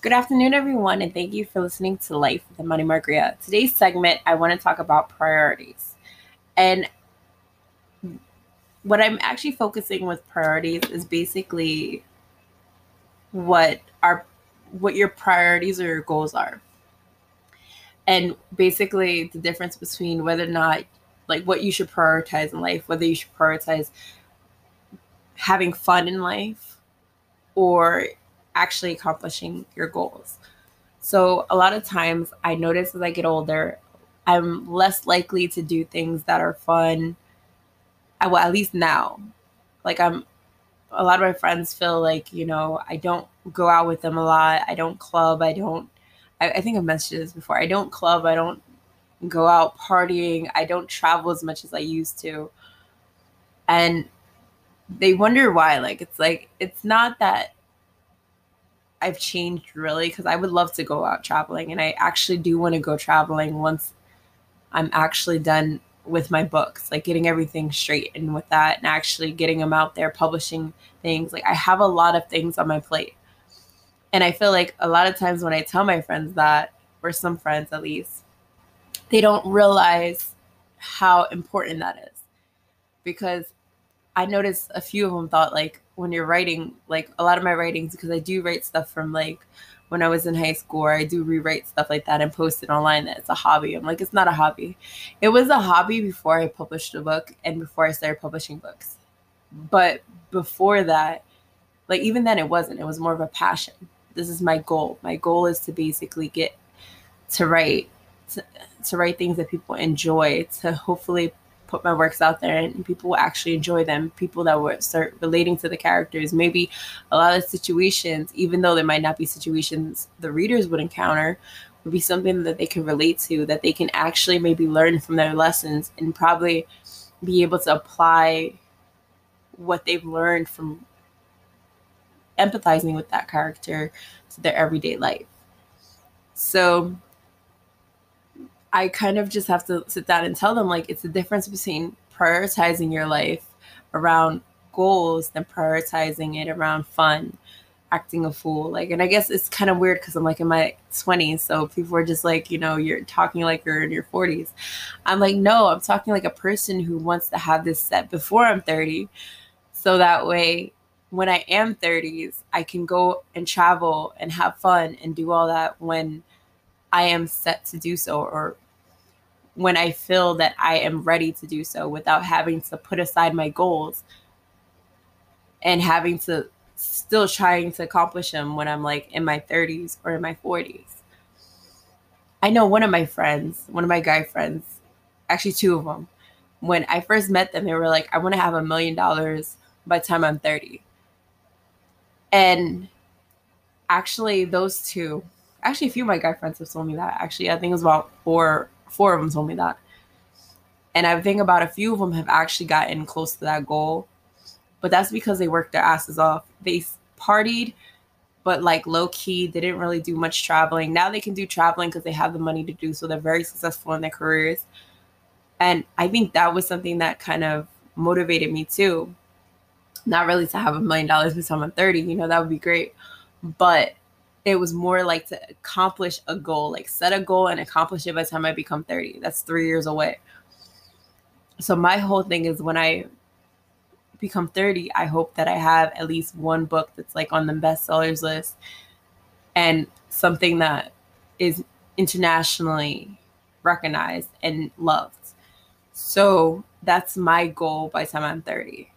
Good afternoon, everyone, and thank you for listening to Life with the Money Margarita. Today's segment, I want to talk about priorities. And what I'm actually focusing with priorities is basically what your priorities or your goals are. And basically the difference between whether or not, like, what you should prioritize in life, whether you should prioritize having fun in life or actually accomplishing your goals. So a lot of times I notice as I get older, I'm less likely to do things that are fun. Well, at least now, like a lot of my friends feel like, you know, I don't go out with them a lot. I don't club. I think I've mentioned this before. I don't club. I don't go out partying. I don't travel as much as I used to. And they wonder why. Like, it's not that I've changed really, because I would love to go out traveling, and I actually do want to go traveling once I'm actually done with my books, like getting everything straight and with that and actually getting them out there, publishing things. Like, I have a lot of things on my plate. And I feel like a lot of times when I tell my friends that, or some friends at least, they don't realize how important that is. Because I noticed a few of them thought, like, when you're writing, like a lot of my writings, because I do write stuff from like when I was in high school, or I do rewrite stuff like that and post it online that it's a hobby. I'm like, it's not a hobby. It was a hobby before I published a book and before I started publishing books. But before that, like even then it wasn't. It was more of a passion. This is my goal. My goal is to basically get to write, to write things that people enjoy, to hopefully put my works out there and people will actually enjoy them. People that will start relating to the characters, maybe a lot of situations, even though there might not be situations the readers would encounter, would be something that they can relate to, that they can actually maybe learn from their lessons and probably be able to apply what they've learned from empathizing with that character to their everyday life. So I kind of just have to sit down and tell them, like, it's the difference between prioritizing your life around goals than prioritizing it around fun, acting a fool. Like, and I guess it's kind of weird because I'm like in my 20s. So people are just like, you know, you're talking like you're in your 40s. I'm like, no, I'm talking like a person who wants to have this set before I'm 30. So that way, when I am 30s, I can go and travel and have fun and do all that when I am set to do so, or when I feel that I am ready to do so, without having to put aside my goals and having to still trying to accomplish them when I'm like in my 30s or in my 40s. I know one of my friends, one of my guy friends, actually two of them, when I first met them, they were like, I want to have $1 million by the time I'm 30. And actually those two, actually, a few of my guy friends have told me that. Actually, I think it was about four of them told me that. And I think about a few of them have actually gotten close to that goal. But that's because they worked their asses off. They partied, but like low-key, they didn't really do much traveling. Now they can do traveling because they have the money to do so. They're very successful in their careers. And I think that was something that kind of motivated me too. Not really to have $1 million by the time I'm 30. You know, that would be great. But it was more like to accomplish a goal, like set a goal and accomplish it by the time I become 30. That's 3 years away. So my whole thing is when I become 30, I hope that I have at least one book that's like on the bestsellers list and something that is internationally recognized and loved. So that's my goal by the time I'm 30.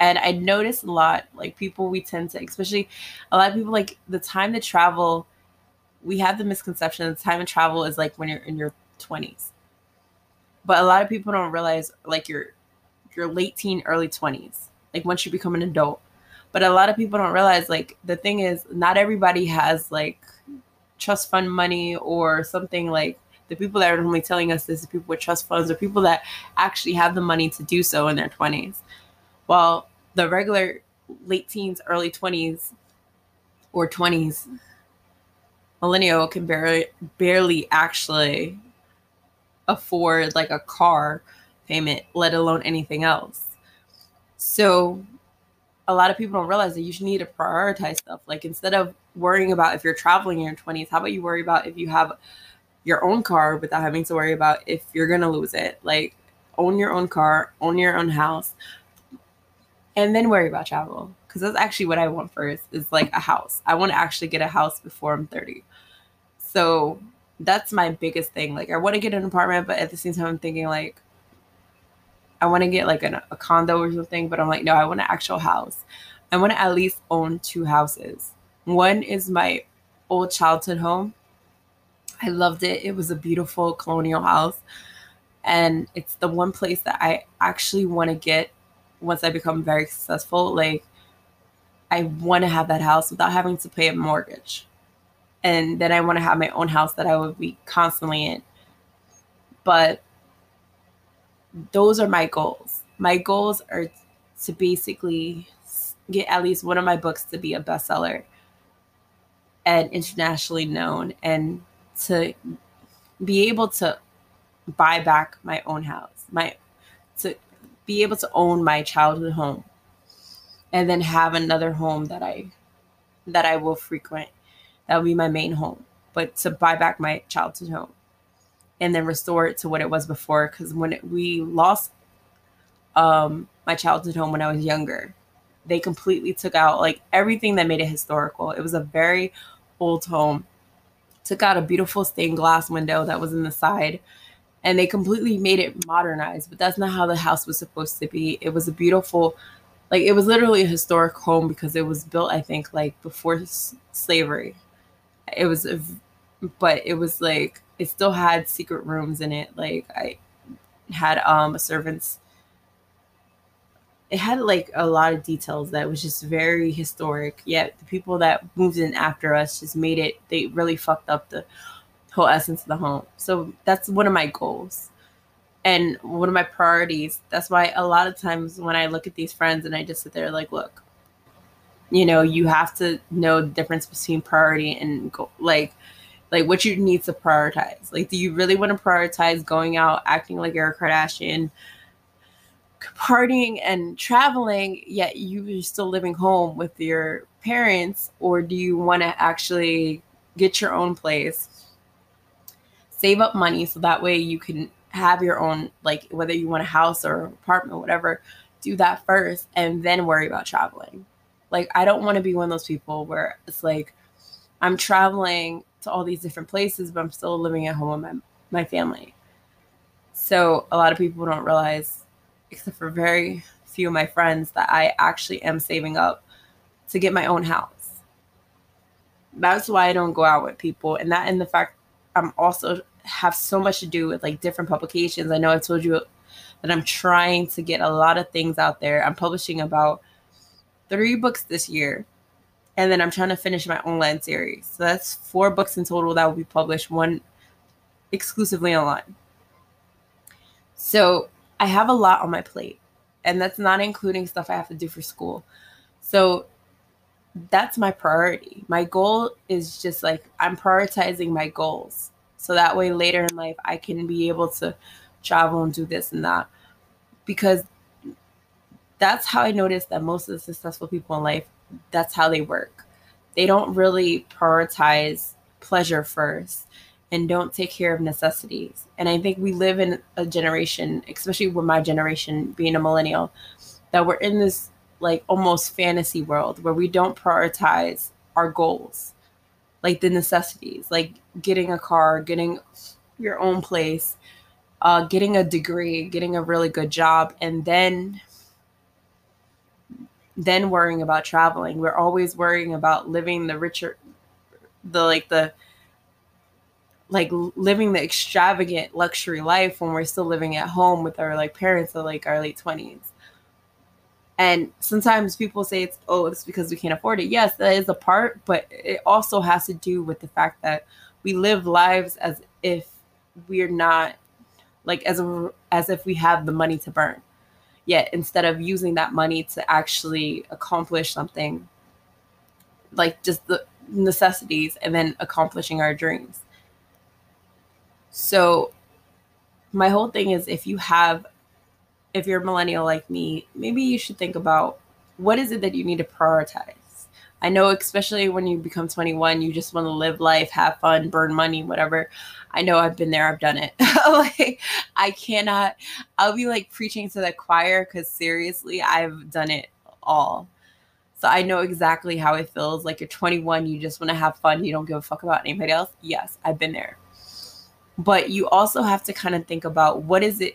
And I notice a lot, like people, we tend to, especially a lot of people, like the time to travel, we have the misconception that the time to travel is like when you're in your 20s. But a lot of people don't realize like your late teen, early 20s, like once you become an adult. But a lot of people don't realize, like, the thing is, not everybody has like trust fund money or something. Like the people that are normally telling us this is people with trust funds or people that actually have the money to do so in their 20s. Well, the regular late teens, early 20s or 20s millennial can barely actually afford like a car payment, let alone anything else. So a lot of people don't realize that you should need to prioritize stuff. Like, instead of worrying about if you're traveling in your 20s, how about you worry about if you have your own car without having to worry about if you're going to lose it. Like, own your own car, own your own house, and then worry about travel. Because that's actually what I want first, is like a house. I want to actually get a house before I'm 30. So that's my biggest thing. Like, I want to get an apartment, but at the same time, I'm thinking like, I want to get like a condo or something, but I'm like, no, I want an actual house. I want to at least own two houses. One is my old childhood home. I loved it. It was a beautiful colonial house. And it's the one place that I actually want to get once I become very successful. Like, I want to have that house without having to pay a mortgage. And then I want to have my own house that I would be constantly in. But those are my goals. My goals are to basically get at least one of my books to be a bestseller and internationally known, and to be able to buy back my own house, to be able to own my childhood home, and then have another home that I will frequent. That will be my main home, but to buy back my childhood home and then restore it to what it was before. Because when we lost my childhood home when I was younger, they completely took out like everything that made it historical. It was a very old home. Took out a beautiful stained glass window that was in the side, and they completely made it modernized. But that's not how the house was supposed to be. It was a beautiful, like, it was literally a historic home because it was built, I think, like before slavery. It was, but it was like, it still had secret rooms in it. Like, I had a servant's. It had like a lot of details that was just very historic. Yet the people that moved in after us just made it, they really fucked up the whole essence of the home. So that's one of my goals and one of my priorities. That's why a lot of times when I look at these friends and I just sit there like, look, you know, you have to know the difference between priority and goal. Like what you need to prioritize. Like, do you really want to prioritize going out, acting like you're a Kardashian, partying and traveling, yet you're still living home with your parents? Or do you want to actually get your own place, save up money so that way you can have your own, like, whether you want a house or an apartment, whatever, do that first and then worry about traveling. Like, I don't want to be one of those people where it's like, I'm traveling to all these different places, but I'm still living at home with my family. So a lot of people don't realize, except for very few of my friends, that I actually am saving up to get my own house. That's why I don't go out with people. And that, and the fact I'm also have so much to do with like different publications. I know I told you that I'm trying to get a lot of things out there. I'm publishing about 3 books this year. And then I'm trying to finish my online series. So that's 4 books in total that will be published, 1 exclusively online. So I have a lot on my plate, and that's not including stuff I have to do for school. So that's my priority. My goal is just like, I'm prioritizing my goals. So that way later in life, I can be able to travel and do this and that, because that's how I noticed that most of the successful people in life, that's how they work. They don't really prioritize pleasure first and don't take care of necessities. And I think we live in a generation, especially with my generation being a millennial, that we're in this like almost fantasy world where we don't prioritize our goals, like the necessities, like getting a car, getting your own place, getting a degree, getting a really good job, and then worrying about traveling. We're always worrying about living the extravagant luxury life when we're still living at home with our like parents or like our late 20s. And sometimes people say it's because we can't afford it. Yes, that is a part, but it also has to do with the fact that we live lives as if we're not like as if we have the money to burn. Yet instead of using that money to actually accomplish something, like just the necessities, and then accomplishing our dreams. So my whole thing is, if you're a millennial like me, maybe you should think about what is it that you need to prioritize? I know, especially when you become 21, you just want to live life, have fun, burn money, whatever. I know, I've been there. I've done it. Like, I cannot, I'll be like preaching to the choir, because seriously, I've done it all. So I know exactly how it feels. Like, you're 21, you just want to have fun. You don't give a fuck about anybody else. Yes, I've been there. But you also have to kind of think about what is your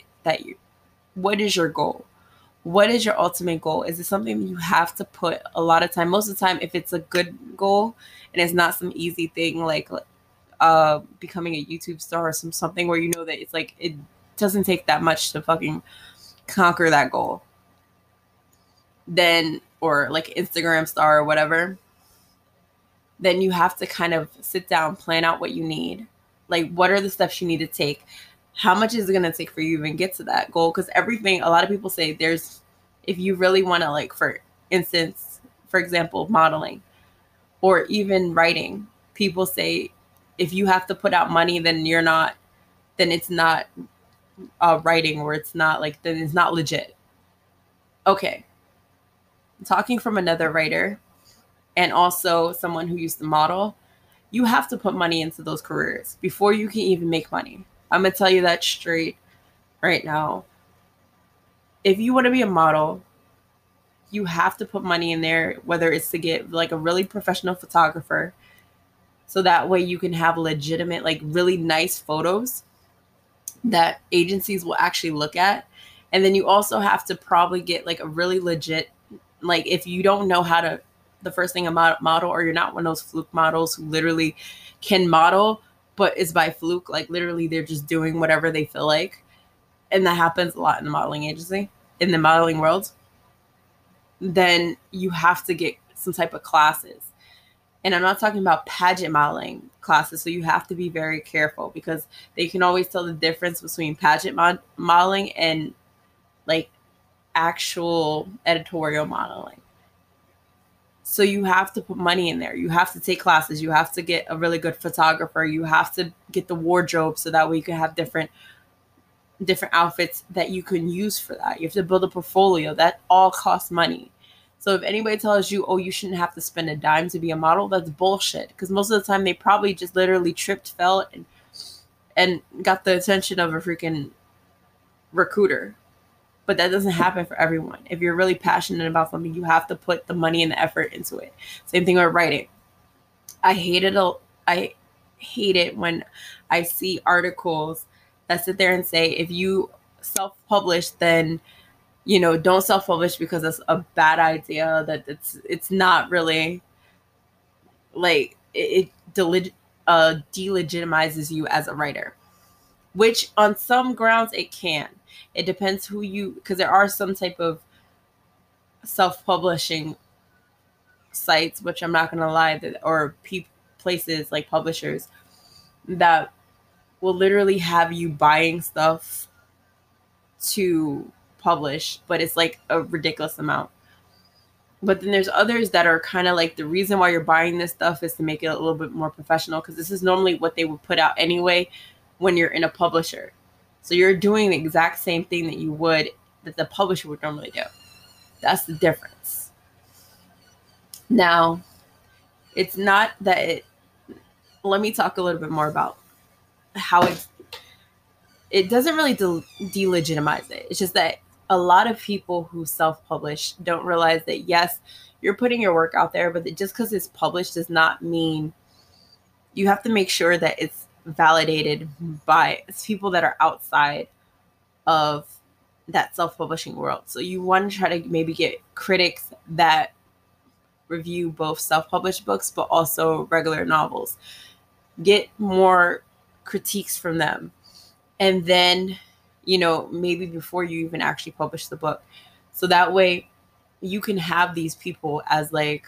goal? What is your ultimate goal? Is it something you have to put a lot of time? Most of the time, if it's a good goal and it's not some easy thing like becoming a YouTube star or something where you know that it's like it doesn't take that much to fucking conquer that goal, then, or like Instagram star or whatever, then you have to kind of sit down, plan out what you need. Like, what are the steps you need to take? How much is it going to take for you to even get to that goal? Because a lot of people say if you really want to, like, for example, modeling or even writing, people say if you have to put out money, then it's not writing, or it's not like, then it's not legit. Okay. I'm talking from another writer and also someone who used to model, you have to put money into those careers before you can even make money. I'm going to tell you that straight right now. If you want to be a model, you have to put money in there, whether it's to get like a really professional photographer, so that way you can have legitimate, like really nice photos that agencies will actually look at. And then you also have to probably get like a really legit, like, if you don't know how to, the first thing, a model, or you're not one of those fluke models who literally can model, but it's by fluke, like literally they're just doing whatever they feel like. And that happens a lot in the modeling agency, in the modeling world. Then you have to get some type of classes. And I'm not talking about pageant modeling classes. So you have to be very careful, because they can always tell the difference between pageant modeling and like actual editorial modeling. So you have to put money in there. You have to take classes. You have to get a really good photographer. You have to get the wardrobe, so that way you can have different outfits that you can use for that. You have to build a portfolio. That all costs money. So if anybody tells you, oh, you shouldn't have to spend a dime to be a model, that's bullshit. Because most of the time they probably just literally tripped, fell, and got the attention of a freaking recruiter. But that doesn't happen for everyone. If you're really passionate about something, you have to put the money and the effort into it. Same thing with writing. I hate it when I see articles that sit there and say, if you self-publish, then, you know, don't self-publish because that's a bad idea, that it's not really, like, it delegitimizes you as a writer, which on some grounds it can. It depends who you, because there are some type of self-publishing sites, which I'm not going to lie, or places like publishers that will literally have you buying stuff to publish, but it's like a ridiculous amount. But then there's others that are kind of like, the reason why you're buying this stuff is to make it a little bit more professional, because this is normally what they would put out anyway when you're in a publisher. So you're doing the exact same thing that the publisher would normally do. That's the difference. Now, it's not that it, let me talk a little bit more about how it doesn't really delegitimize it. It's just that a lot of people who self-publish don't realize that, yes, you're putting your work out there, but just because it's published does not mean, you have to make sure that it's validated by people that are outside of that self-publishing world. So you want to try to maybe get critics that review both self-published books, but also regular novels. Get more critiques from them. And then, you know, maybe before you even actually publish the book. So that way you can have these people as like,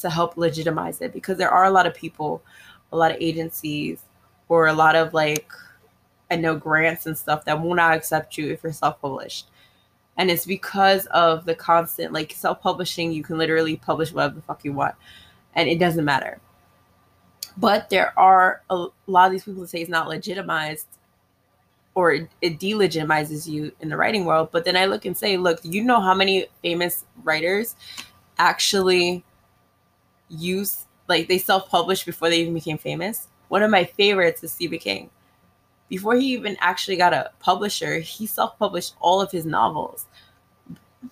to help legitimize it, because there are a lot of people, a lot of agencies, or a lot of, like, I know grants and stuff that will not accept you if you're self-published. And it's because of the constant, like, self-publishing, you can literally publish whatever the fuck you want. And it doesn't matter. But there are a lot of these people that say it's not legitimized or it delegitimizes you in the writing world. But then I look and say, look, you know how many famous writers actually use, like, they self-published before they even became famous. One of my favorites is Stephen King. Before he even actually got a publisher, he self-published all of his novels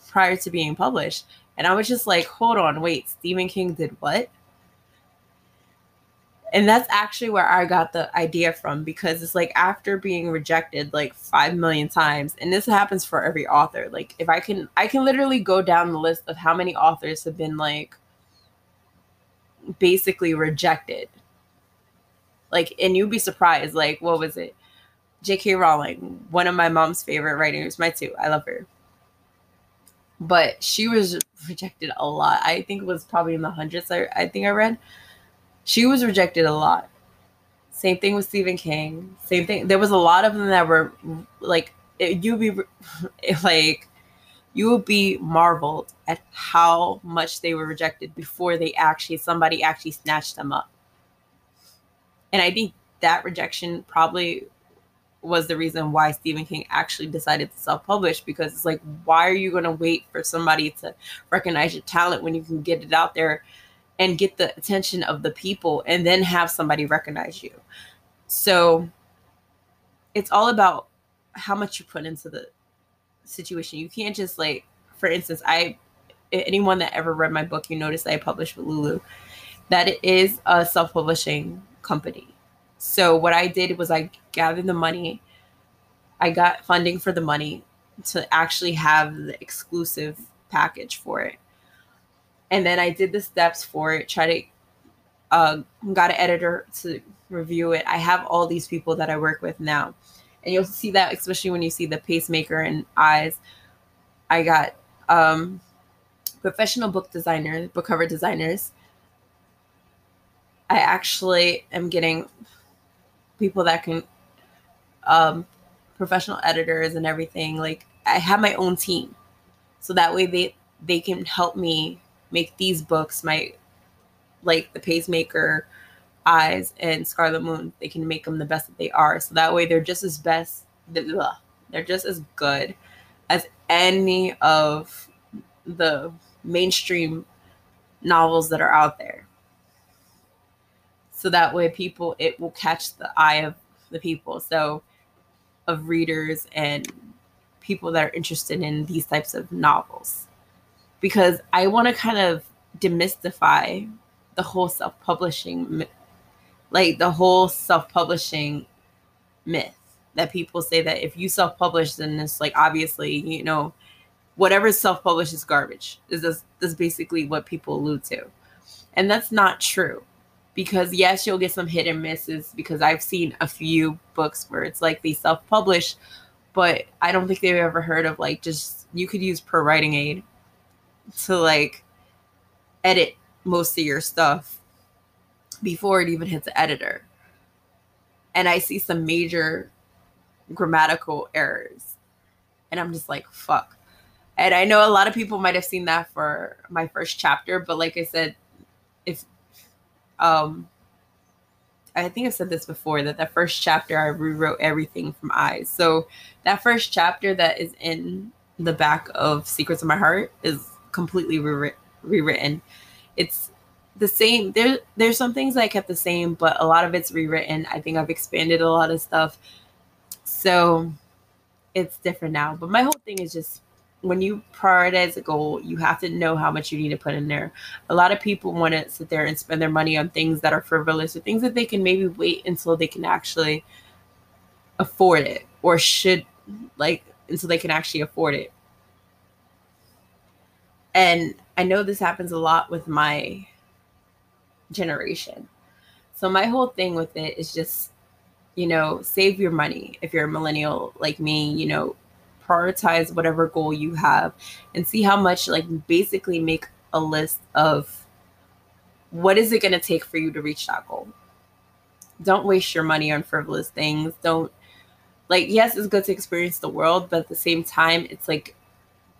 prior to being published. And I was just like, hold on, wait, Stephen King did what? And that's actually where I got the idea from, because it's like, after being rejected like 5 million times, and this happens for every author. Like, if I can literally go down the list of how many authors have been like basically rejected. Like, and you'd be surprised. Like, what was it? J.K. Rowling, one of my mom's favorite writers, my two, I love her. But she was rejected a lot. I think it was probably in the hundreds, I think I read. She was rejected a lot. Same thing with Stephen King. Same thing. There was a lot of them that were like, you would be marveled at how much they were rejected before they actually, somebody actually snatched them up. And I think that rejection probably was the reason why Stephen King actually decided to self-publish, because it's like, why are you going to wait for somebody to recognize your talent when you can get it out there and get the attention of the people and then have somebody recognize you? So it's all about how much you put into the situation. You can't just, like, for instance, anyone that ever read my book, you notice I published with Lulu, that it is a self-publishing company. So what I did was I gathered the money. I got funding for the money to actually have the exclusive package for it. And then I did the steps for it, got an editor to review it. I have all these people that I work with now. And you'll see that, especially when you see The Pacemaker and Eyes. I got professional book designers, book cover designers. I actually am getting people that can, professional editors and everything. Like, I have my own team. So that way they can help me make these books, like The Pacemaker, Eyes, and Scarlet Moon. They can make them the best that they are. So that way they're just as good as any of the mainstream novels that are out there. So that way it will catch the eye of the people. So of readers and people that are interested in these types of novels. Because I want to kind of demystify the whole self-publishing, myth that people say that if you self-publish, then it's like, obviously, you know, whatever self-published is garbage. This is basically what people allude to. And that's not true, because yes, you'll get some hit and misses, because I've seen a few books where it's like they self-publish, but I don't think they've ever heard of, like, just, you could use ProWritingAid to, like, edit most of your stuff before it even hits the editor. And I see some major grammatical errors, and I'm just like, fuck. And I know a lot of people might have seen that for my first chapter, but like I said, if I think I've said this before, that first chapter I rewrote everything from Eyes. So that first chapter that is in the back of Secrets of My Heart is completely rewritten. It's the same. There's some things I kept the same, but a lot of it's rewritten. I think I've expanded a lot of stuff, so it's different now. But my whole thing is just, when you prioritize a goal, you have to know how much you need to put in there. A lot of people want to sit there and spend their money on things that are frivolous, or things that they can maybe wait until they can actually afford it, or should, like, until they can actually afford it. And I know this happens a lot with my generation. So my whole thing with it is just, you know, save your money. If you're a millennial like me, you know, prioritize whatever goal you have and see how much, like, basically make a list of what is it going to take for you to reach that goal. Don't waste your money on frivolous things. Don't, like, yes, it's good to experience the world, but at the same time, it's like,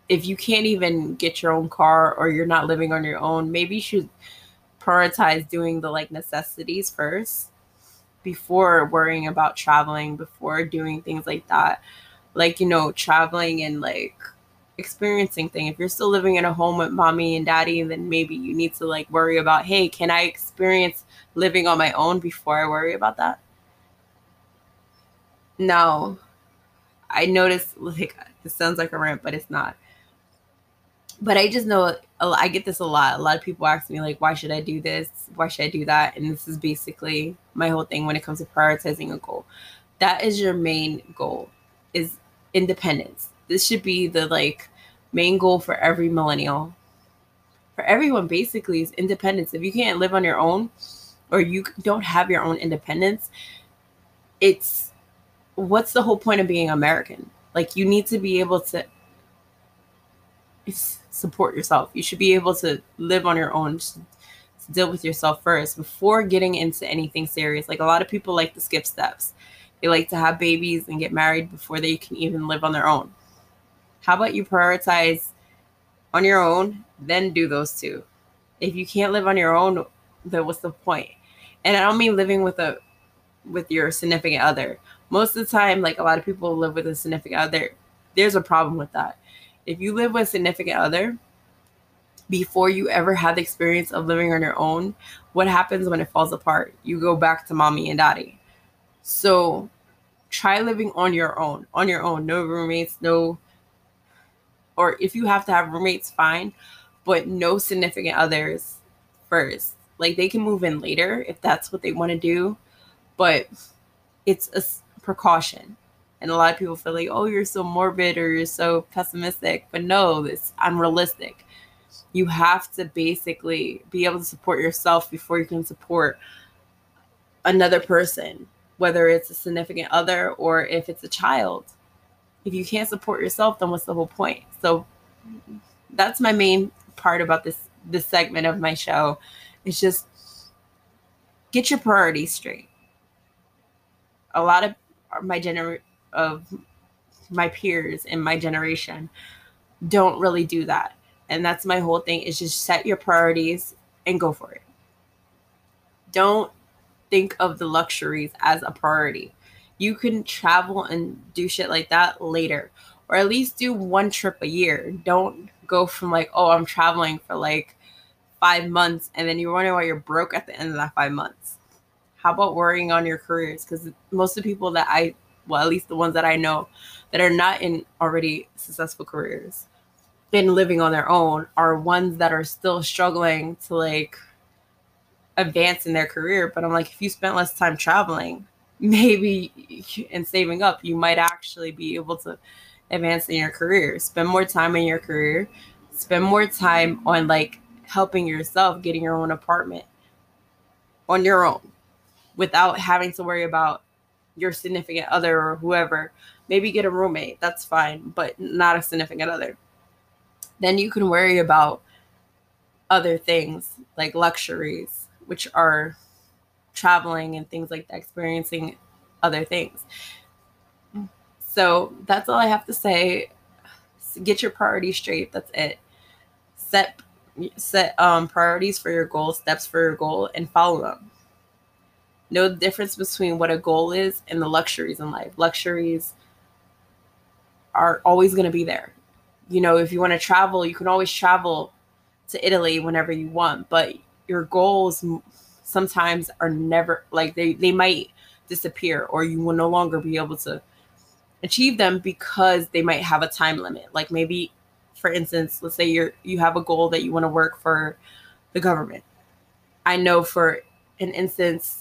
if you can't even get your own car, or you're not living on your own, maybe you should prioritize doing the, like, necessities first before worrying about traveling, before doing things like that, like, you know, traveling and like experiencing things. If you're still living in a home with mommy and daddy, then maybe you need to like worry about, hey, can I experience living on my own before I worry about that? No, I noticed, like, this sounds like a rant, but it's not. But I just know, I get this a lot. A lot of people ask me, like, why should I do this? Why should I do that? And this is basically my whole thing when it comes to prioritizing a goal. That is your main goal, is independence. This should be the, like, main goal for every millennial. For everyone, basically, is independence. If you can't live on your own or you don't have your own independence, it's, what's the whole point of being American? Like, you need to be able to support yourself. You should be able to live on your own, to deal with yourself first before getting into anything serious. Like, a lot of people like to skip steps. They like to have babies and get married before they can even live on their own. How about you prioritize on your own, then do those two? If you can't live on your own, then what's the point? And I don't mean living with your significant other. Most of the time, like, a lot of people live with a significant other. There's a problem with that. If you live with a significant other before you ever had the experience of living on your own, what happens when it falls apart? You go back to mommy and daddy. So try living on your own, no roommates, no, or if you have to have roommates, fine, but no significant others first. Like, they can move in later if that's what they want to do, but it's a precaution. And a lot of people feel like, oh, you're so morbid or you're so pessimistic. But no, it's unrealistic. You have to basically be able to support yourself before you can support another person, whether it's a significant other or if it's a child. If you can't support yourself, then what's the whole point? So that's my main part about this segment of my show. It's just get your priorities straight. A lot of my peers in my generation don't really do that. And that's my whole thing, is just set your priorities and go for it. Don't think of the luxuries as a priority. You can travel and do shit like that later, or at least do one trip a year. Don't go from like, oh, I'm traveling for like 5 months, and then you're wondering why you're broke at the end of that 5 months. How about worrying on your careers? Because most of the people that at least the ones that I know that are not in already successful careers and living on their own are ones that are still struggling to like advance in their career. But I'm like, if you spent less time traveling, maybe, and saving up, you might actually be able to advance in your career. Spend more time in your career. Spend more time on like helping yourself, getting your own apartment on your own without having to worry about your significant other or whoever. Maybe get a roommate, that's fine, but not a significant other. Then you can worry about other things like luxuries, which are traveling and things like that, experiencing other things. So that's all I have to say. Get your priorities straight. That's it. Set priorities for your goal, steps for your goal, and follow them. Know the difference between what a goal is and the luxuries in life. Luxuries are always going to be there. You know, if you want to travel, you can always travel to Italy whenever you want. But your goals sometimes are never, like, they might disappear, or you will no longer be able to achieve them because they might have a time limit. Like, maybe, for instance, let's say you have a goal that you want to work for the government. I know for an instance,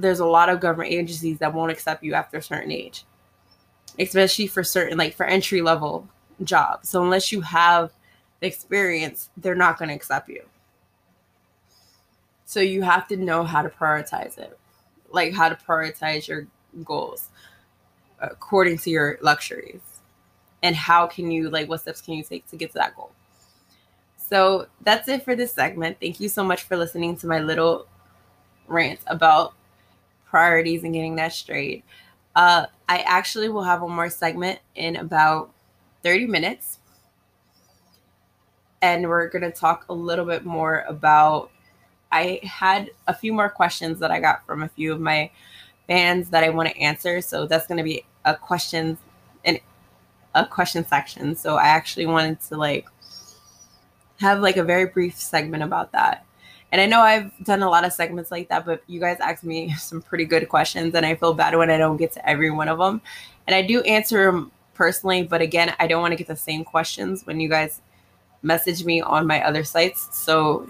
there's a lot of government agencies that won't accept you after a certain age, especially for certain, like for entry level jobs. So unless you have the experience, they're not going to accept you. So you have to know how to prioritize it, like how to prioritize your goals according to your luxuries, and how can you, like, what steps can you take to get to that goal? So that's it for this segment. Thank you so much for listening to my little rant about priorities and getting that straight. I actually will have one more segment in about 30 minutes. And we're going to talk a little bit more about, I had a few more questions that I got from a few of my fans that I want to answer. So that's going to be a questions and a question section. So I actually wanted to have a very brief segment about that. And I know I've done a lot of segments like that, but you guys asked me some pretty good questions, and I feel bad when I don't get to every one of them. And I do answer them personally, but again, I don't want to get the same questions when you guys message me on my other sites. So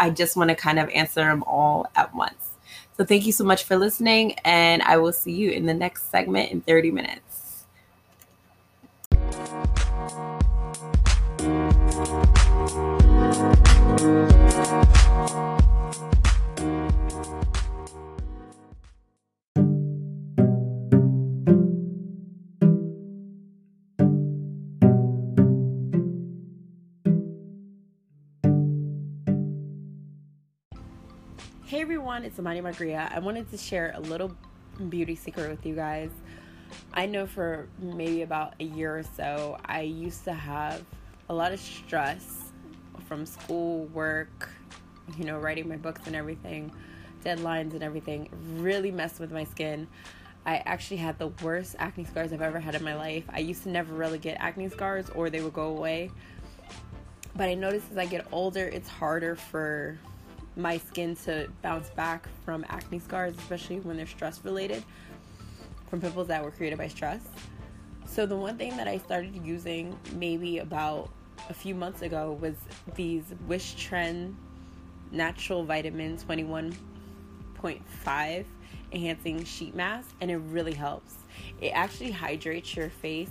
I just want to kind of answer them all at once. So thank you so much for listening, and I will see you in the next segment in 30 minutes. Hey everyone, it's Money Margarita. I wanted to share a little beauty secret with you guys. I know for maybe about a year or so, I used to have a lot of stress from school, work, writing my books and everything, deadlines and everything. Really messed with my skin. I actually had the worst acne scars I've ever had in my life. I used to never really get acne scars, or they would go away. But I noticed as I get older, it's harder for my skin to bounce back from acne scars, especially when they're stress related, from pimples that were created by stress. So the one thing that I started using maybe about a few months ago was these Wish Trend Natural Vitamin 21.5 Enhancing Sheet Mask, and it really helps. It actually hydrates your face,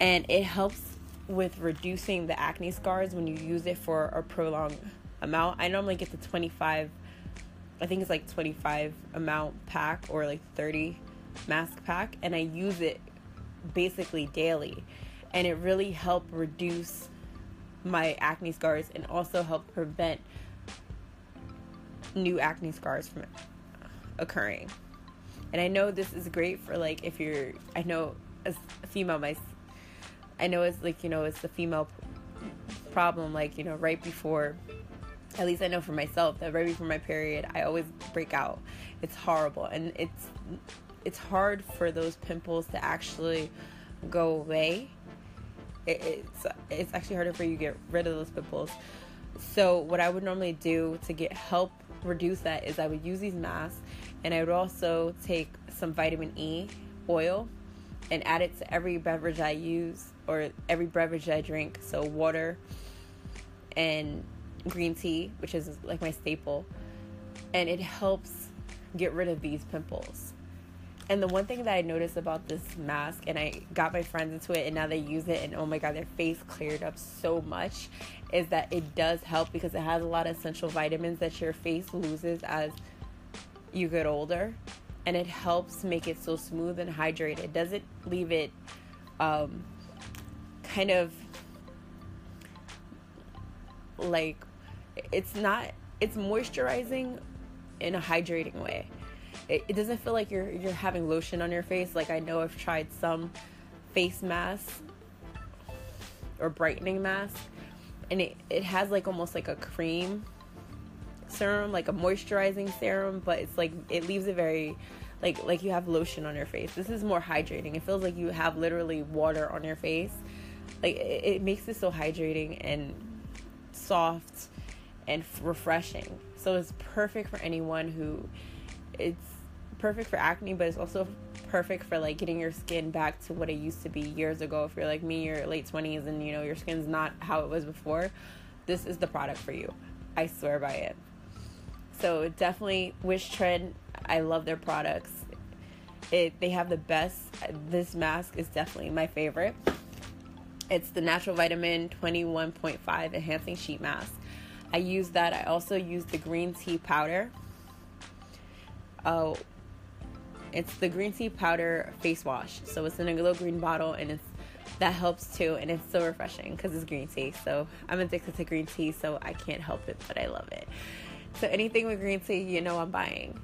and it helps with reducing the acne scars when you use it for a prolonged amount. I normally get the 25, I think it's 25 amount pack, or 30 mask pack, and I use it basically daily, and it really helped reduce my acne scars and also helped prevent new acne scars from occurring. And I know this is great for if you're, I know as a female, I know it's it's the female problem, right before, at least I know for myself, that right before my period, I always break out. It's horrible. And it's hard for those pimples to actually go away. It's actually harder for you to get rid of those pimples. So what I would normally do to help reduce that is I would use these masks, and I would also take some vitamin E oil and add it to every beverage I use, or every beverage I drink. So water and green tea, which is my staple, and it helps get rid of these pimples. And the one thing that I noticed about this mask, and I got my friends into it, and now they use it, and oh my god, their face cleared up so much, is that it does help because it has a lot of essential vitamins that your face loses as you get older, and it helps make it so smooth and hydrated. It doesn't leave it kind of it's moisturizing in a hydrating way. It doesn't feel like you're having lotion on your face. I know I've tried some face masks or brightening masks, and it has almost a cream serum, a moisturizing serum, but it's it leaves it very like you have lotion on your face. This is more hydrating. It feels like you have literally water on your face. It makes it so hydrating and soft and refreshing. So it's perfect for anyone who, it's perfect for acne, but it's also perfect for getting your skin back to what it used to be years ago. If you're like me, you're late 20s, and your skin's not how it was before, this is the product for you. I swear by it. So definitely Wish Trend, I love their products. They have the best. This mask is definitely my favorite. It's the Natural Vitamin 21.5 Enhancing Sheet Mask. I use that. I also use the green tea powder. Oh, it's the green tea powder face wash. So it's in a little green bottle, and that helps too. And it's so refreshing because it's green tea. So I'm addicted to green tea, so I can't help it, but I love it. So anything with green tea, I'm buying.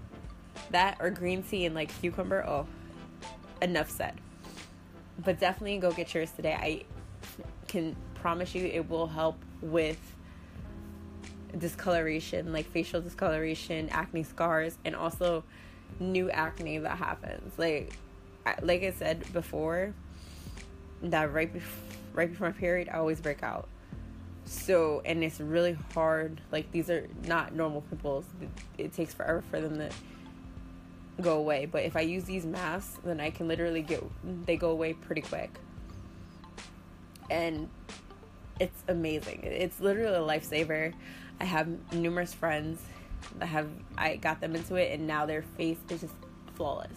That or green tea and cucumber. Oh, enough said. But definitely go get yours today. I can promise you it will help with discoloration, facial discoloration, acne scars, and also new acne that happens. Like I said before, that right before my period, I always break out. So, and it's really hard. Like, these are not normal pimples. It takes forever for them to go away. But if I use these masks, then I can literally they go away pretty quick. And it's amazing. It's literally a lifesaver. I have numerous friends that I got them into it, and now their face is just flawless.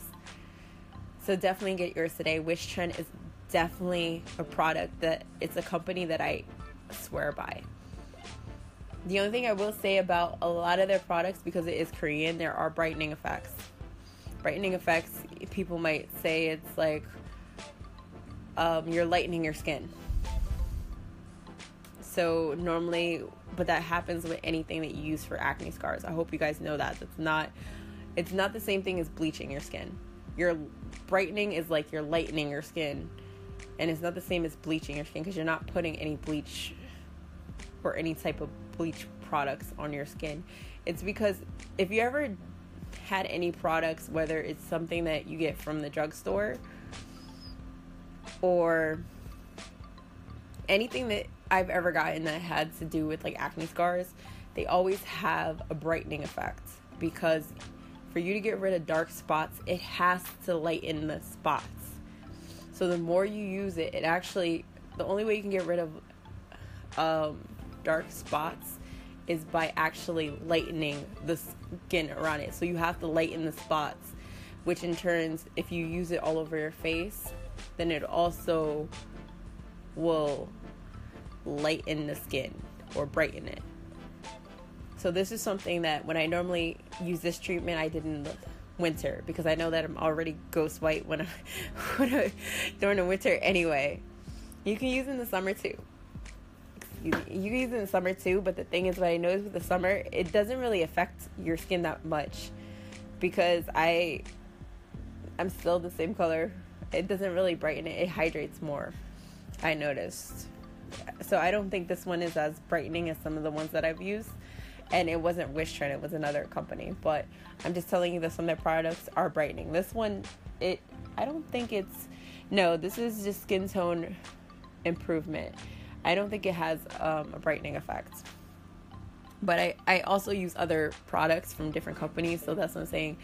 So definitely get yours today. Wish Trend is definitely a product that, it's a company that I swear by. The only thing I will say about a lot of their products, because it is Korean, there are brightening effects. Brightening effects, people might say it's like you're lightening your skin. So normally, but that happens with anything that you use for acne scars. I hope you guys know that. It's not the same thing as bleaching your skin. Your brightening is like you're lightening your skin, and it's not the same as bleaching your skin, because you're not putting any bleach or any type of bleach products on your skin. It's because if you ever had any products, whether it's something that you get from the drugstore or anything that I've ever gotten that had to do with like acne scars, they always have a brightening effect, because for you to get rid of dark spots, it has to lighten the spots. So the more you use it, it actually, the only way you can get rid of dark spots is by actually lightening the skin around it. So you have to lighten the spots, which in turn, if you use it all over your face, then it also will lighten the skin or brighten it. So this is something that when I normally use this treatment, I did in the winter, because I know that I'm already ghost white during the winter anyway. You can use it in the summer too. You can use it in the summer too, but the thing is, what I noticed with the summer, it doesn't really affect your skin that much, because I'm still the same color. It doesn't really brighten it. It hydrates more, I noticed. So I don't think this one is as brightening as some of the ones that I've used. And it wasn't Wish Trend, it was another company. But I'm just telling you that some of their products are brightening. This one, this is just skin tone improvement. I don't think it has a brightening effect. But I also use other products from different companies, so that's what I'm saying.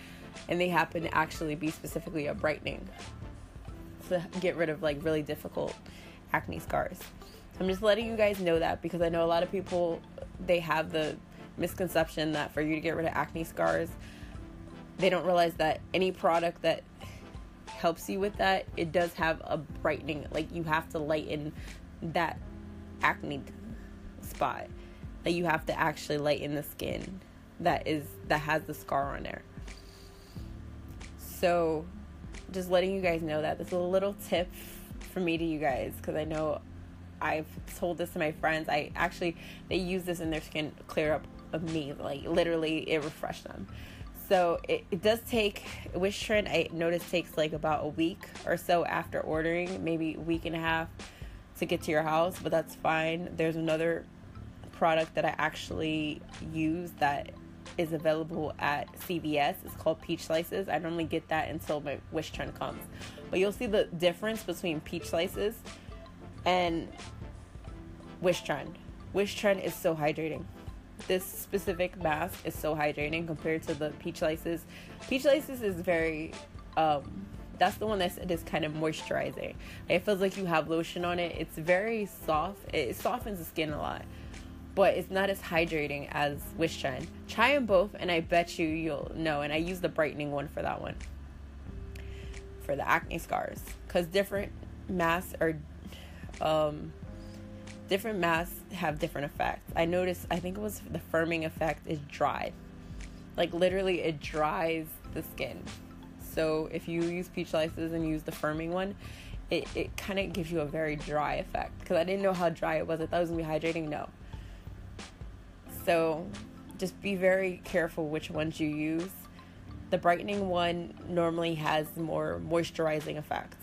And they happen to actually be specifically a brightening to get rid of like really difficult acne scars. I'm just letting you guys know that, because I know a lot of people, they have the misconception that for you to get rid of acne scars, they don't realize that any product that helps you with that, it does have a brightening, like you have to lighten that acne spot, that you have to actually lighten the skin that has the scar on there. So just letting you guys know that this is a little tip from me to you guys, because I know I've told this to my friends. They use this and their skin clear up amazing. Like literally, it refreshed them. So it does take, Wish Trend, I noticed, takes like about a week or so after ordering, maybe a week and a half to get to your house, but that's fine. There's another product that I actually use that is available at CVS. It's called Peach Slices. I normally get that until my Wish Trend comes, but you'll see the difference between Peach Slices and Wish Trend. Wish Trend is so hydrating. This specific mask is so hydrating compared to the Peach Slices. Peach Slices is very, that's the one that is kind of moisturizing. It feels like you have lotion on it. It's very soft. It softens the skin a lot, but it's not as hydrating as Wish Trend. Try them both, and I bet you'll know. And I use the brightening one for that one, for the acne scars, because different masks are different masks have different effects. I noticed, I think it was the firming effect is dry. Like literally it dries the skin. So if you use Peach Slices and use the firming one, it kind of gives you a very dry effect. Because I didn't know how dry it was. I thought it was going to be hydrating. No. So just be very careful which ones you use. The brightening one normally has more moisturizing effects.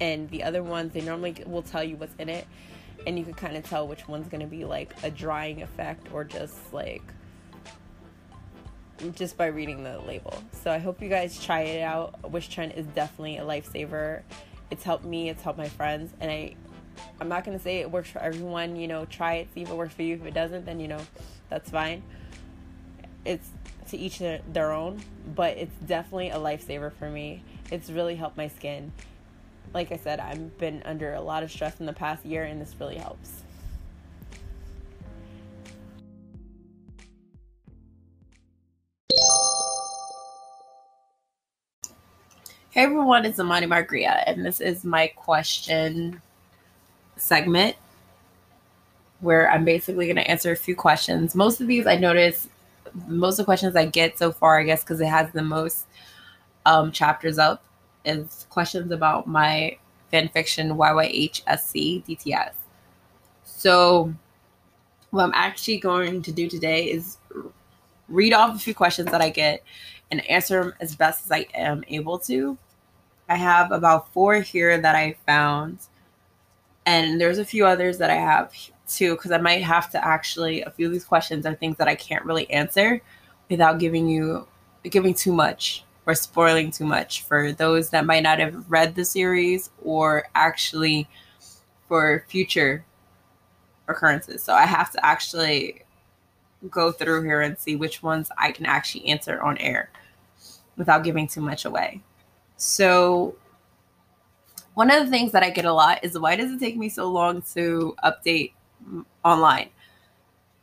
And the other ones, they normally will tell you what's in it. And you can kind of tell which one's going to be like a drying effect or just like just by reading the label. So I hope you guys try it out. Wish Trend is definitely a lifesaver. It's helped me, it's helped my friends, and I'm not gonna say it works for everyone. You know, try it, see if it works for you. If it doesn't, then you know, that's fine. It's to each their own, but it's definitely a lifesaver for me. It's really helped my skin. Like I said, I've been under a lot of stress in the past year, and this really helps. Hey everyone, it's the Money Margarita, and this is my question segment where I'm basically going to answer a few questions. Most of these, I notice, most of the questions I get so far, I guess because it has the most chapters up, is questions about my fanfiction YYHSC DTS. So what I'm actually going to do today is read off a few questions that I get and answer them as best as I am able to. I have about 4 here that I found, and there's a few others that I have too, because I might have to actually, a few of these questions are things that I can't really answer without giving too much or spoiling too much for those that might not have read the series, or actually for future occurrences. So I have to actually go through here and see which ones I can actually answer on air without giving too much away. So one of the things that I get a lot is, why does it take me so long to update online?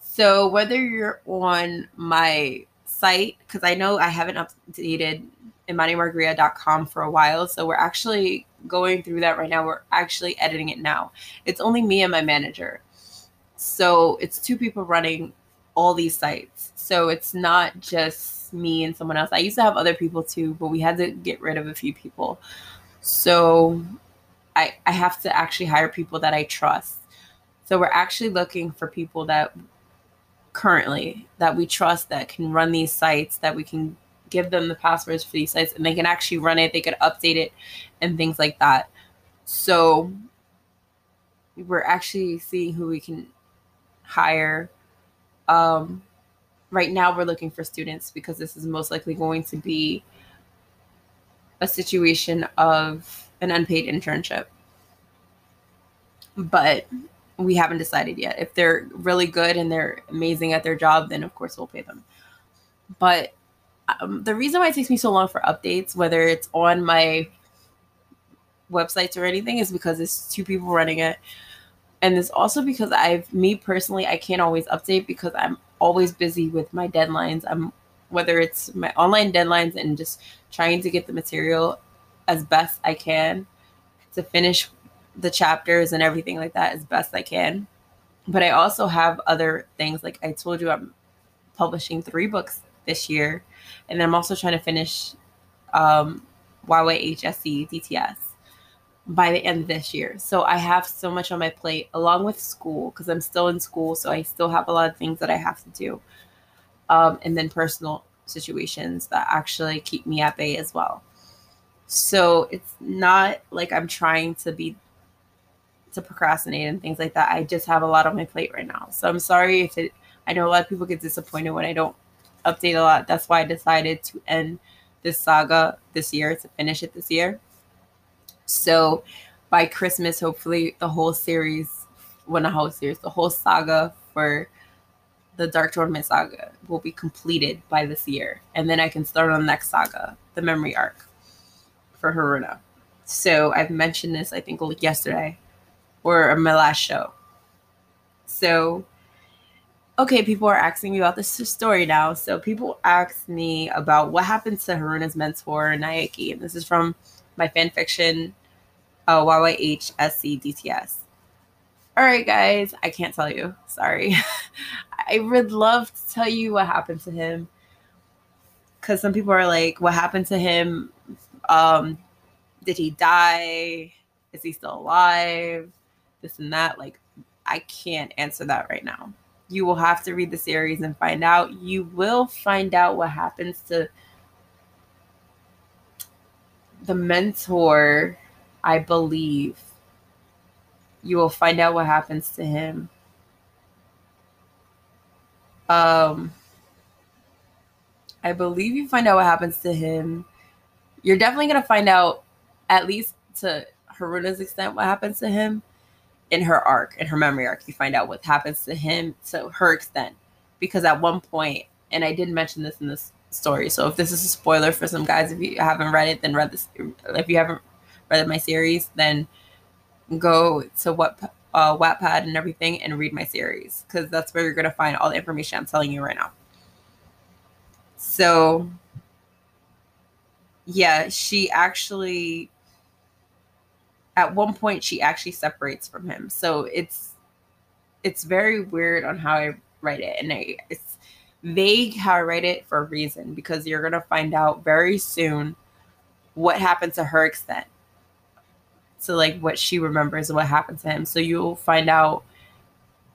So whether you're on my site, because I know I haven't updated moneymargarita.com for a while, so we're actually going through that right now. We're actually editing it now. It's only me and my manager, so it's 2 people running all these sites. So it's not just me and someone else. I used to have other people too, but we had to get rid of a few people. So I have to actually hire people that I trust. So we're actually looking for people that currently that we trust, that can run these sites, that we can give them the passwords for these sites, and they can actually run it, they could update it and things like that. So we're actually seeing who we can hire. Right now we're looking for students, because this is most likely going to be a situation of an unpaid internship, but we haven't decided yet. If they're really good and they're amazing at their job, then of course we'll pay them. But the reason why it takes me so long for updates, whether it's on my websites or anything, is because it's 2 people running it. And it's also because me personally, I can't always update because I'm always busy with my deadlines. Whether it's my online deadlines and just trying to get the material as best I can to finish the chapters and everything like that as best I can. But I also have other things. Like I told you, I'm publishing 3 books this year. And then I'm also trying to finish YYHSC DTS by the end of this year. So I have so much on my plate, along with school, because I'm still in school, so I still have a lot of things that I have to do. And then personal situations that actually keep me at bay as well. So it's not like I'm trying to procrastinate and things like that. I just have a lot on my plate right now. So I'm sorry if I know a lot of people get disappointed when I don't update a lot. That's why I decided to end this saga this year, to finish it this year. So by Christmas, hopefully the whole saga for the Dark Tournament saga will be completed by this year. And then I can start on the next saga, the memory arc for Haruna. So I've mentioned this, I think, like yesterday or in my last show. So, okay, people are asking me about this story now. So people ask me about what happens to Haruna's mentor, Naeki. And this is from my fanfiction, YYHSC DTS. All right, guys, I can't tell you. Sorry. I would love to tell you what happened to him, because some people are like, what happened to him? Did he die? Is he still alive? This and that. Like, I can't answer that right now. You will have to read the series and find out. You will find out what happens to the mentor, I believe. You will find out what happens to him. I believe you find out what happens to him. You're definitely going to find out, at least to Haruna's extent, what happens to him in her arc, in her memory arc. You find out what happens to him to her extent. Because at one point, and I did mention this in this story, so if this is a spoiler for some guys, if you haven't read it, then read this. If you haven't read my series, then go to Wattpad and everything and read my series, because that's where you're going to find all the information I'm telling you right now. So yeah, she actually, at one point, she actually separates from him. So it's very weird on how I write it, and it's vague how I write it for a reason, because you're going to find out very soon what happened to her extent. So like what she remembers and what happened to him. So you'll find out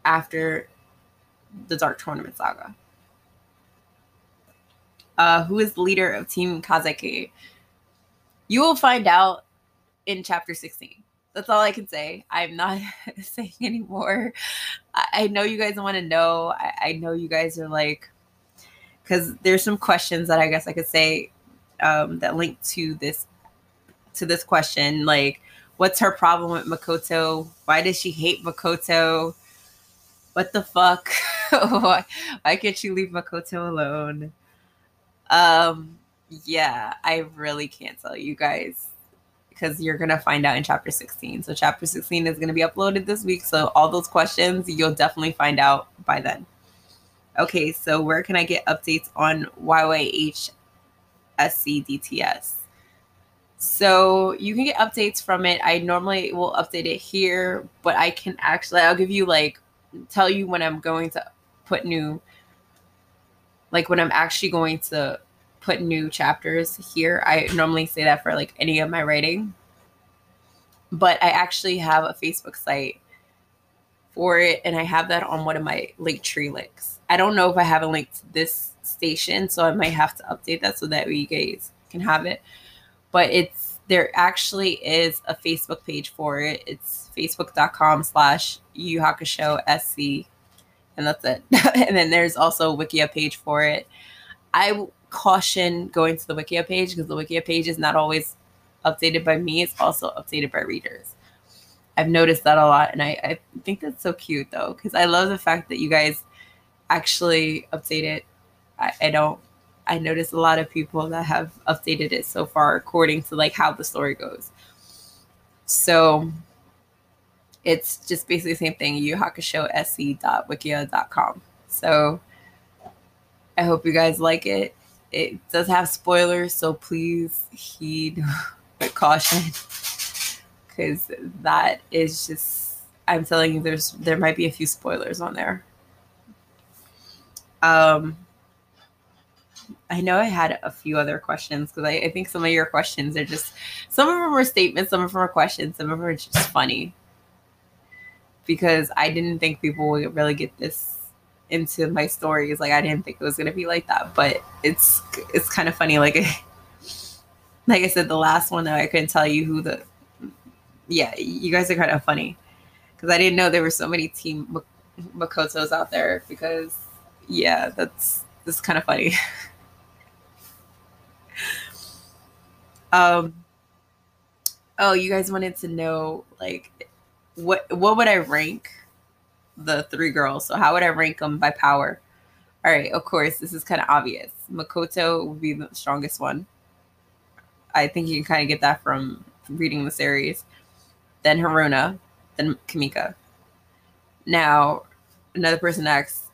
after the Dark Tournament Saga. Who is the leader of Team Kazeki? You will find out in chapter 16. That's all I can say. I'm not saying anymore. I know you guys want to know. I know you guys are like, because there's some questions that I guess I could say that link to this question. Like, what's her problem with Makoto? Why does she hate Makoto? What the fuck? Why can't she leave Makoto alone? Yeah, I really can't tell you guys, because you're going to find out in chapter 16. So chapter 16 is going to be uploaded this week. So all those questions, you'll definitely find out by then. Okay. So where can I get updates on YYHSC DTS? So you can get updates from it. I normally will update it here, but I can actually, I'll give you like, tell you when I'm going to put new, like when I'm actually going to put new chapters here. I normally say that for like any of my writing, but I actually have a Facebook site for it, and I have that on one of my Linktree links. I don't know if I have a link to this station, so I might have to update that so that you guys can have it. But there actually is a Facebook page for it. It's facebook.com/YuYuHakushoSC. And that's it. And then there's also a Wikia page for it. I caution going to the Wikia page, because the Wikia page is not always updated by me. It's also updated by readers. I've noticed that a lot. And I think that's so cute, though, because I love the fact that you guys actually update it. I notice a lot of people that have updated it so far according to like how the story goes. So it's just basically the same thing, YuYuHakushoSC.wikia.com. So I hope you guys like it. It does have spoilers, so please heed with caution, because that is just, I'm telling you, there might be a few spoilers on there. I know I had a few other questions, because I think some of your questions are just, some of them are statements, some of them are questions, some of them are just funny, because I didn't think people would really get this into my stories. Like, I didn't think it was going to be like that, but it's kind of funny. Like I said, the last one, though, I couldn't tell you who the, yeah, you guys are kind of funny, because I didn't know there were so many Team Makotos out there, because yeah, that's kind of funny. Oh, you guys wanted to know, like, what would I rank the three girls? So how would I rank them by power? All right, of course, this is kind of obvious. Makoto would be the strongest one. I think you can kind of get that from reading the series. Then Haruna, then Kamika. Now, another person asks,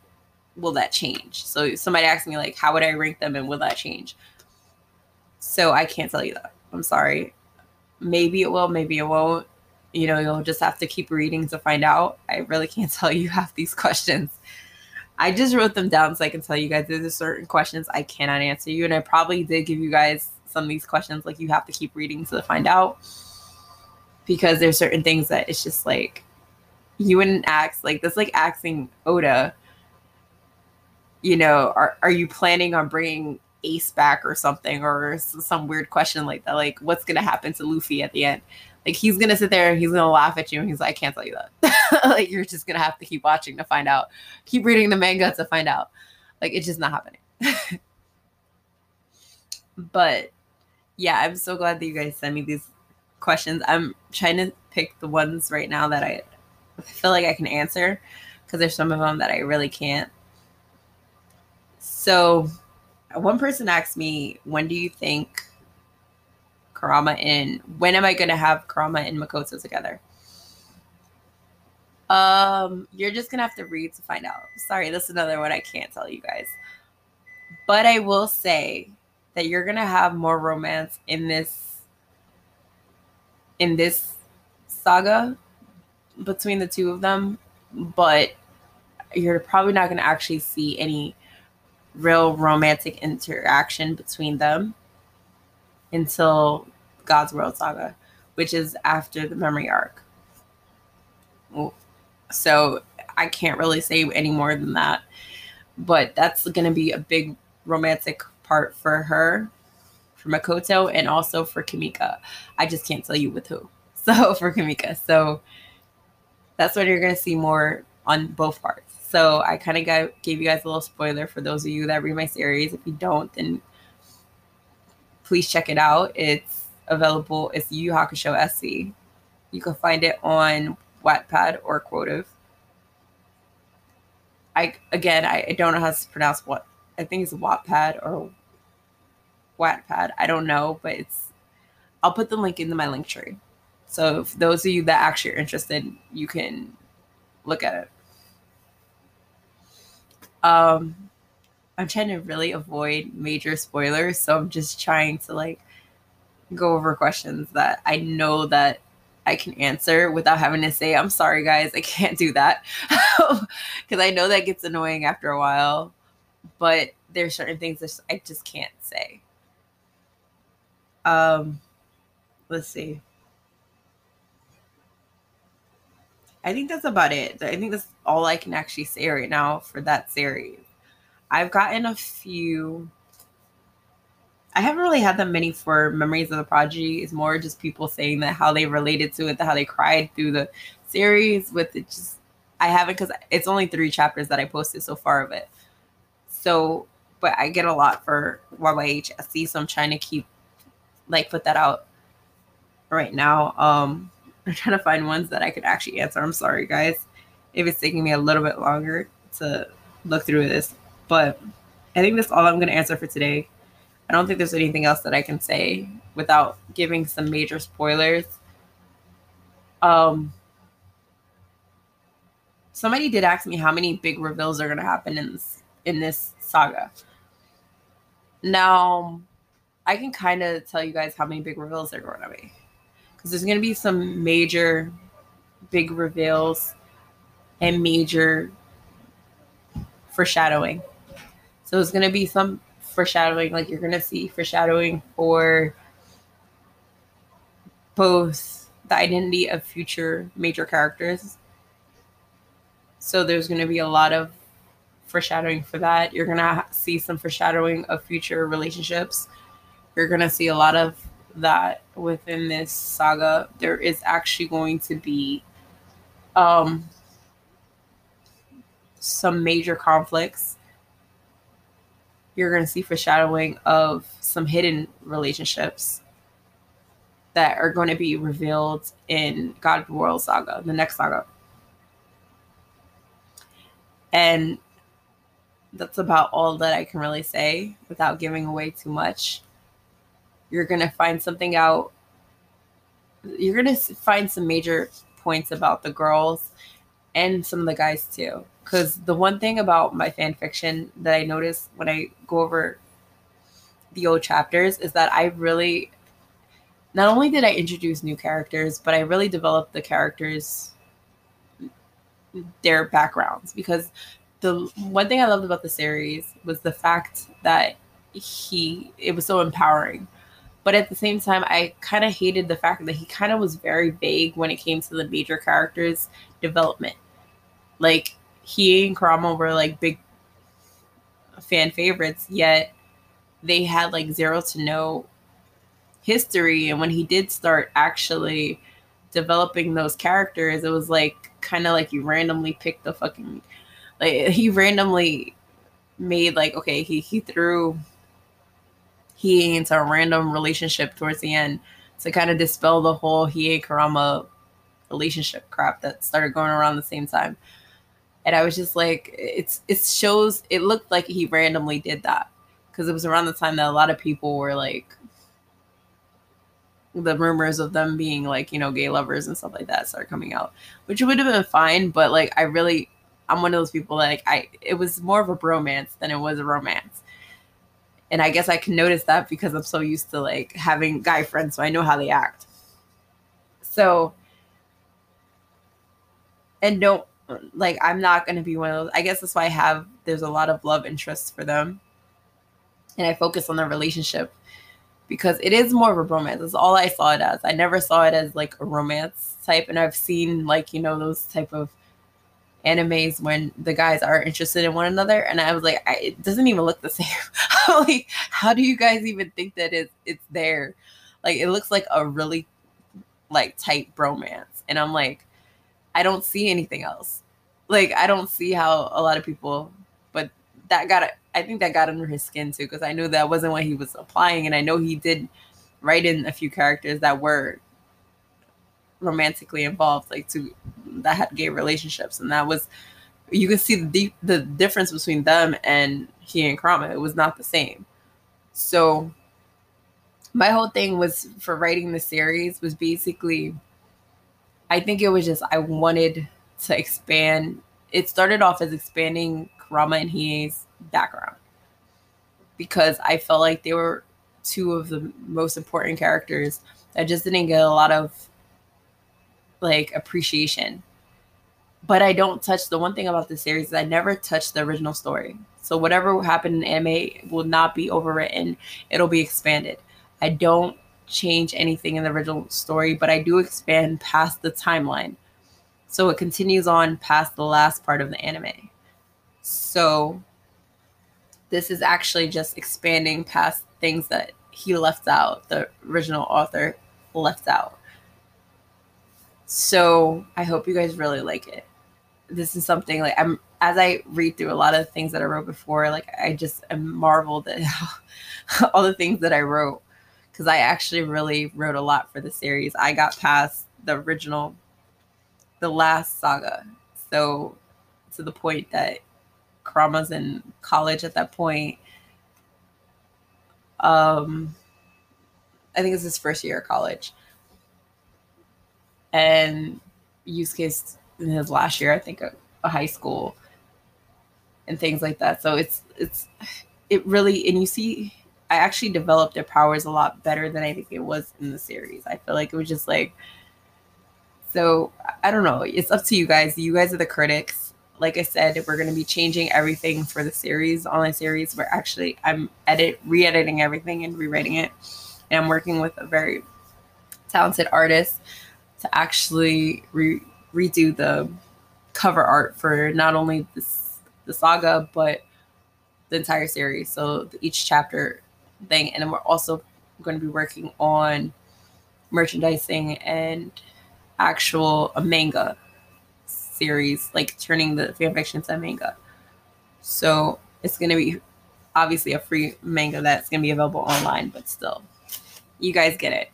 will that change? So somebody asked me, like, how would I rank them and will that change? So I can't tell you that. I'm sorry. Maybe it will, maybe it won't. You know, you'll just have to keep reading to find out. I really can't tell you half these questions. I just wrote them down so I can tell you guys there's certain questions I cannot answer you. And I probably did give you guys some of these questions, like you have to keep reading to find out, because there's certain things that it's just like, you wouldn't ask, like that's like asking Oda, you know, are you planning on bringing Ace back or something, or some weird question like that? Like, what's going to happen to Luffy at the end? Like, he's going to sit there and he's going to laugh at you and he's like, I can't tell you that. Like, you're just going to have to keep watching to find out. Keep reading the manga to find out. Like, it's just not happening. But yeah, I'm so glad that you guys sent me these questions. I'm trying to pick the ones right now that I feel like I can answer, because there's some of them that I really can't. So one person asked me, when do you think Kurama and when am I going to have Kurama and Makoto together? You're just going to have to read to find out. Sorry, that's another one I can't tell you guys. But I will say that you're going to have more romance in this saga between the two of them, but you're probably not going to actually see any real romantic interaction between them until God's World Saga, which is after the memory arc. So I can't really say any more than that, but that's going to be a big romantic part for her, for Makoto, and also for Kimika. I just can't tell you with who. So for Kimika. So that's when you're going to see more on both parts. So I kind of gave you guys a little spoiler for those of you that read my series. If you don't, then please check it out. It's available. It's Yu Yu Hakusho SC. You can find it on Wattpad or Quotev. I don't know how to pronounce what. I think it's Wattpad or Wattpad. I don't know, but I'll put the link into my link tree. So if those of you that actually are interested, you can look at it. I'm trying to really avoid major spoilers, so I'm just trying to go over questions that I know that I can answer without having to say, I'm sorry guys, I can't do that, because I know that gets annoying after a while. But there's certain things that I just can't say. Let's see. I think that's about it. I think that's all I can actually say right now for that series. I've gotten a few. I haven't really had that many for Memories of the Prodigy. It's more just people saying that how they related to it, how they cried through the series with it. Just I haven't, because it's only 3 chapters that I posted so far of it. So, but I get a lot for YYHSC, so I'm trying to keep put that out right now. I'm trying to find ones that I could actually answer. I'm sorry, guys, if it's taking me a little bit longer to look through this. But I think that's all I'm going to answer for today. I don't think there's anything else that I can say without giving some major spoilers. Somebody did ask me how many big reveals are going to happen in this saga. Now, I can kind of tell you guys how many big reveals there are going to be, because there's going to be some major big reveals and major foreshadowing. So there's going to be some foreshadowing, you're going to see foreshadowing for both the identity of future major characters. So there's going to be a lot of foreshadowing for that. You're going to see some foreshadowing of future relationships. You're going to see a lot of that within this saga. There is actually going to be some major conflicts. You're going to see foreshadowing of some hidden relationships that are going to be revealed in God's World Saga, the next saga. And that's about all that I can really say without giving away too much. You're going to find something out. You're going to find some major points about the girls and some of the guys too. Because the one thing about my fan fiction that I notice when I go over the old chapters is that I really, not only did I introduce new characters, but I really developed the characters, their backgrounds. Because the one thing I loved about the series was the fact that it was so empowering. But at the same time, I kind of hated the fact that he kind of was very vague when it came to the major characters' development. He and Kurama were big fan favorites, yet they had zero to no history. And when he did start actually developing those characters, it was you randomly picked the fucking, he randomly made he threw Hiei into a random relationship towards the end to kind of dispel the whole Hiei-Kurama relationship crap that started going around the same time. And I was just like, it looked like he randomly did that because it was around the time that a lot of people were like, the rumors of them being like, you know, gay lovers and stuff like that started coming out, which would have been fine. But like, I'm one of those people that it was more of a bromance than it was a romance. And I guess I can notice that because I'm so used to like having guy friends, so I know how they act. So, and don't like, I'm not going to be one of those. I guess that's why there's a lot of love interests for them. And I focus on the relationship because it is more of a bromance. That's all I saw it as. I never saw it as like a romance type. And I've seen like, you know, those type of animes when the guys are interested in one another, and I was like, it doesn't even look the same. I'm like, how do you guys even think that it's there? Like, it looks like a really like tight bromance, and I'm like, I don't see anything else. Like, I don't see how a lot of people, but I think that got under his skin too, because I knew that wasn't what he was applying, and I know he did write in a few characters that were romantically involved, like that had gay relationships, and that was, you can see the difference between them and he and Kurama. It was not the same. So my whole thing was for writing the series was basically, I think it was just, I wanted to expand. It started off as expanding Kurama and Hiei's background because I felt like they were two of the most important characters that just didn't get a lot of like appreciation. But I don't touch, the one thing about the series is I never touched the original story. So whatever happened in anime will not be overwritten. It'll be expanded. I don't change anything in the original story, but I do expand past the timeline. So it continues on past the last part of the anime. So this is actually just expanding past things that he left out, the original author left out. So I hope you guys really like it. This is something like as I read through a lot of things that I wrote before, like I just marveled at all the things that I wrote because I actually really wrote a lot for the series. I got past the last saga. So to the point that Kurama's in college at that point. I think it's his first year of college. And Yusuke's in his last year, I think, a high school and things like that. So it really, and you see, I actually developed their powers a lot better than I think it was in the series. I feel like it was just like, so I don't know. It's up to you guys. You guys are the critics. Like I said, we're going to be changing everything for the series, online series. We're actually, I'm re-editing everything and rewriting it. And I'm working with a very talented artist to actually redo the cover art for not only the saga, but the entire series. So each chapter thing. And then we're also going to be working on merchandising and actual a manga series, like turning the fanfiction to manga. So it's going to be obviously a free manga that's going to be available online, but still, you guys get it.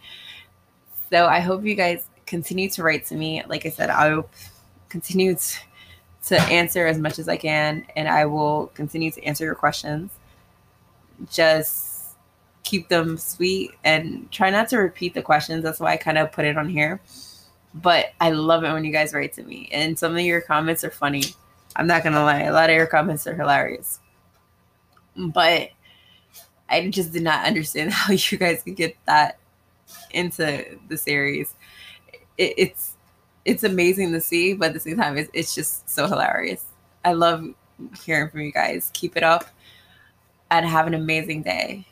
So I hope you guys continue to write to me. Like I said, I'll continue to answer as much as I can, and I will continue to answer your questions. Just keep them sweet and try not to repeat the questions. That's why I kind of put it on here. But I love it when you guys write to me, and some of your comments are funny. I'm not going to lie. A lot of your comments are hilarious. But I just did not understand how you guys could get that into the series. It's amazing to see, but at the same time, it's just so hilarious. I love hearing from you guys. Keep it up and have an amazing day.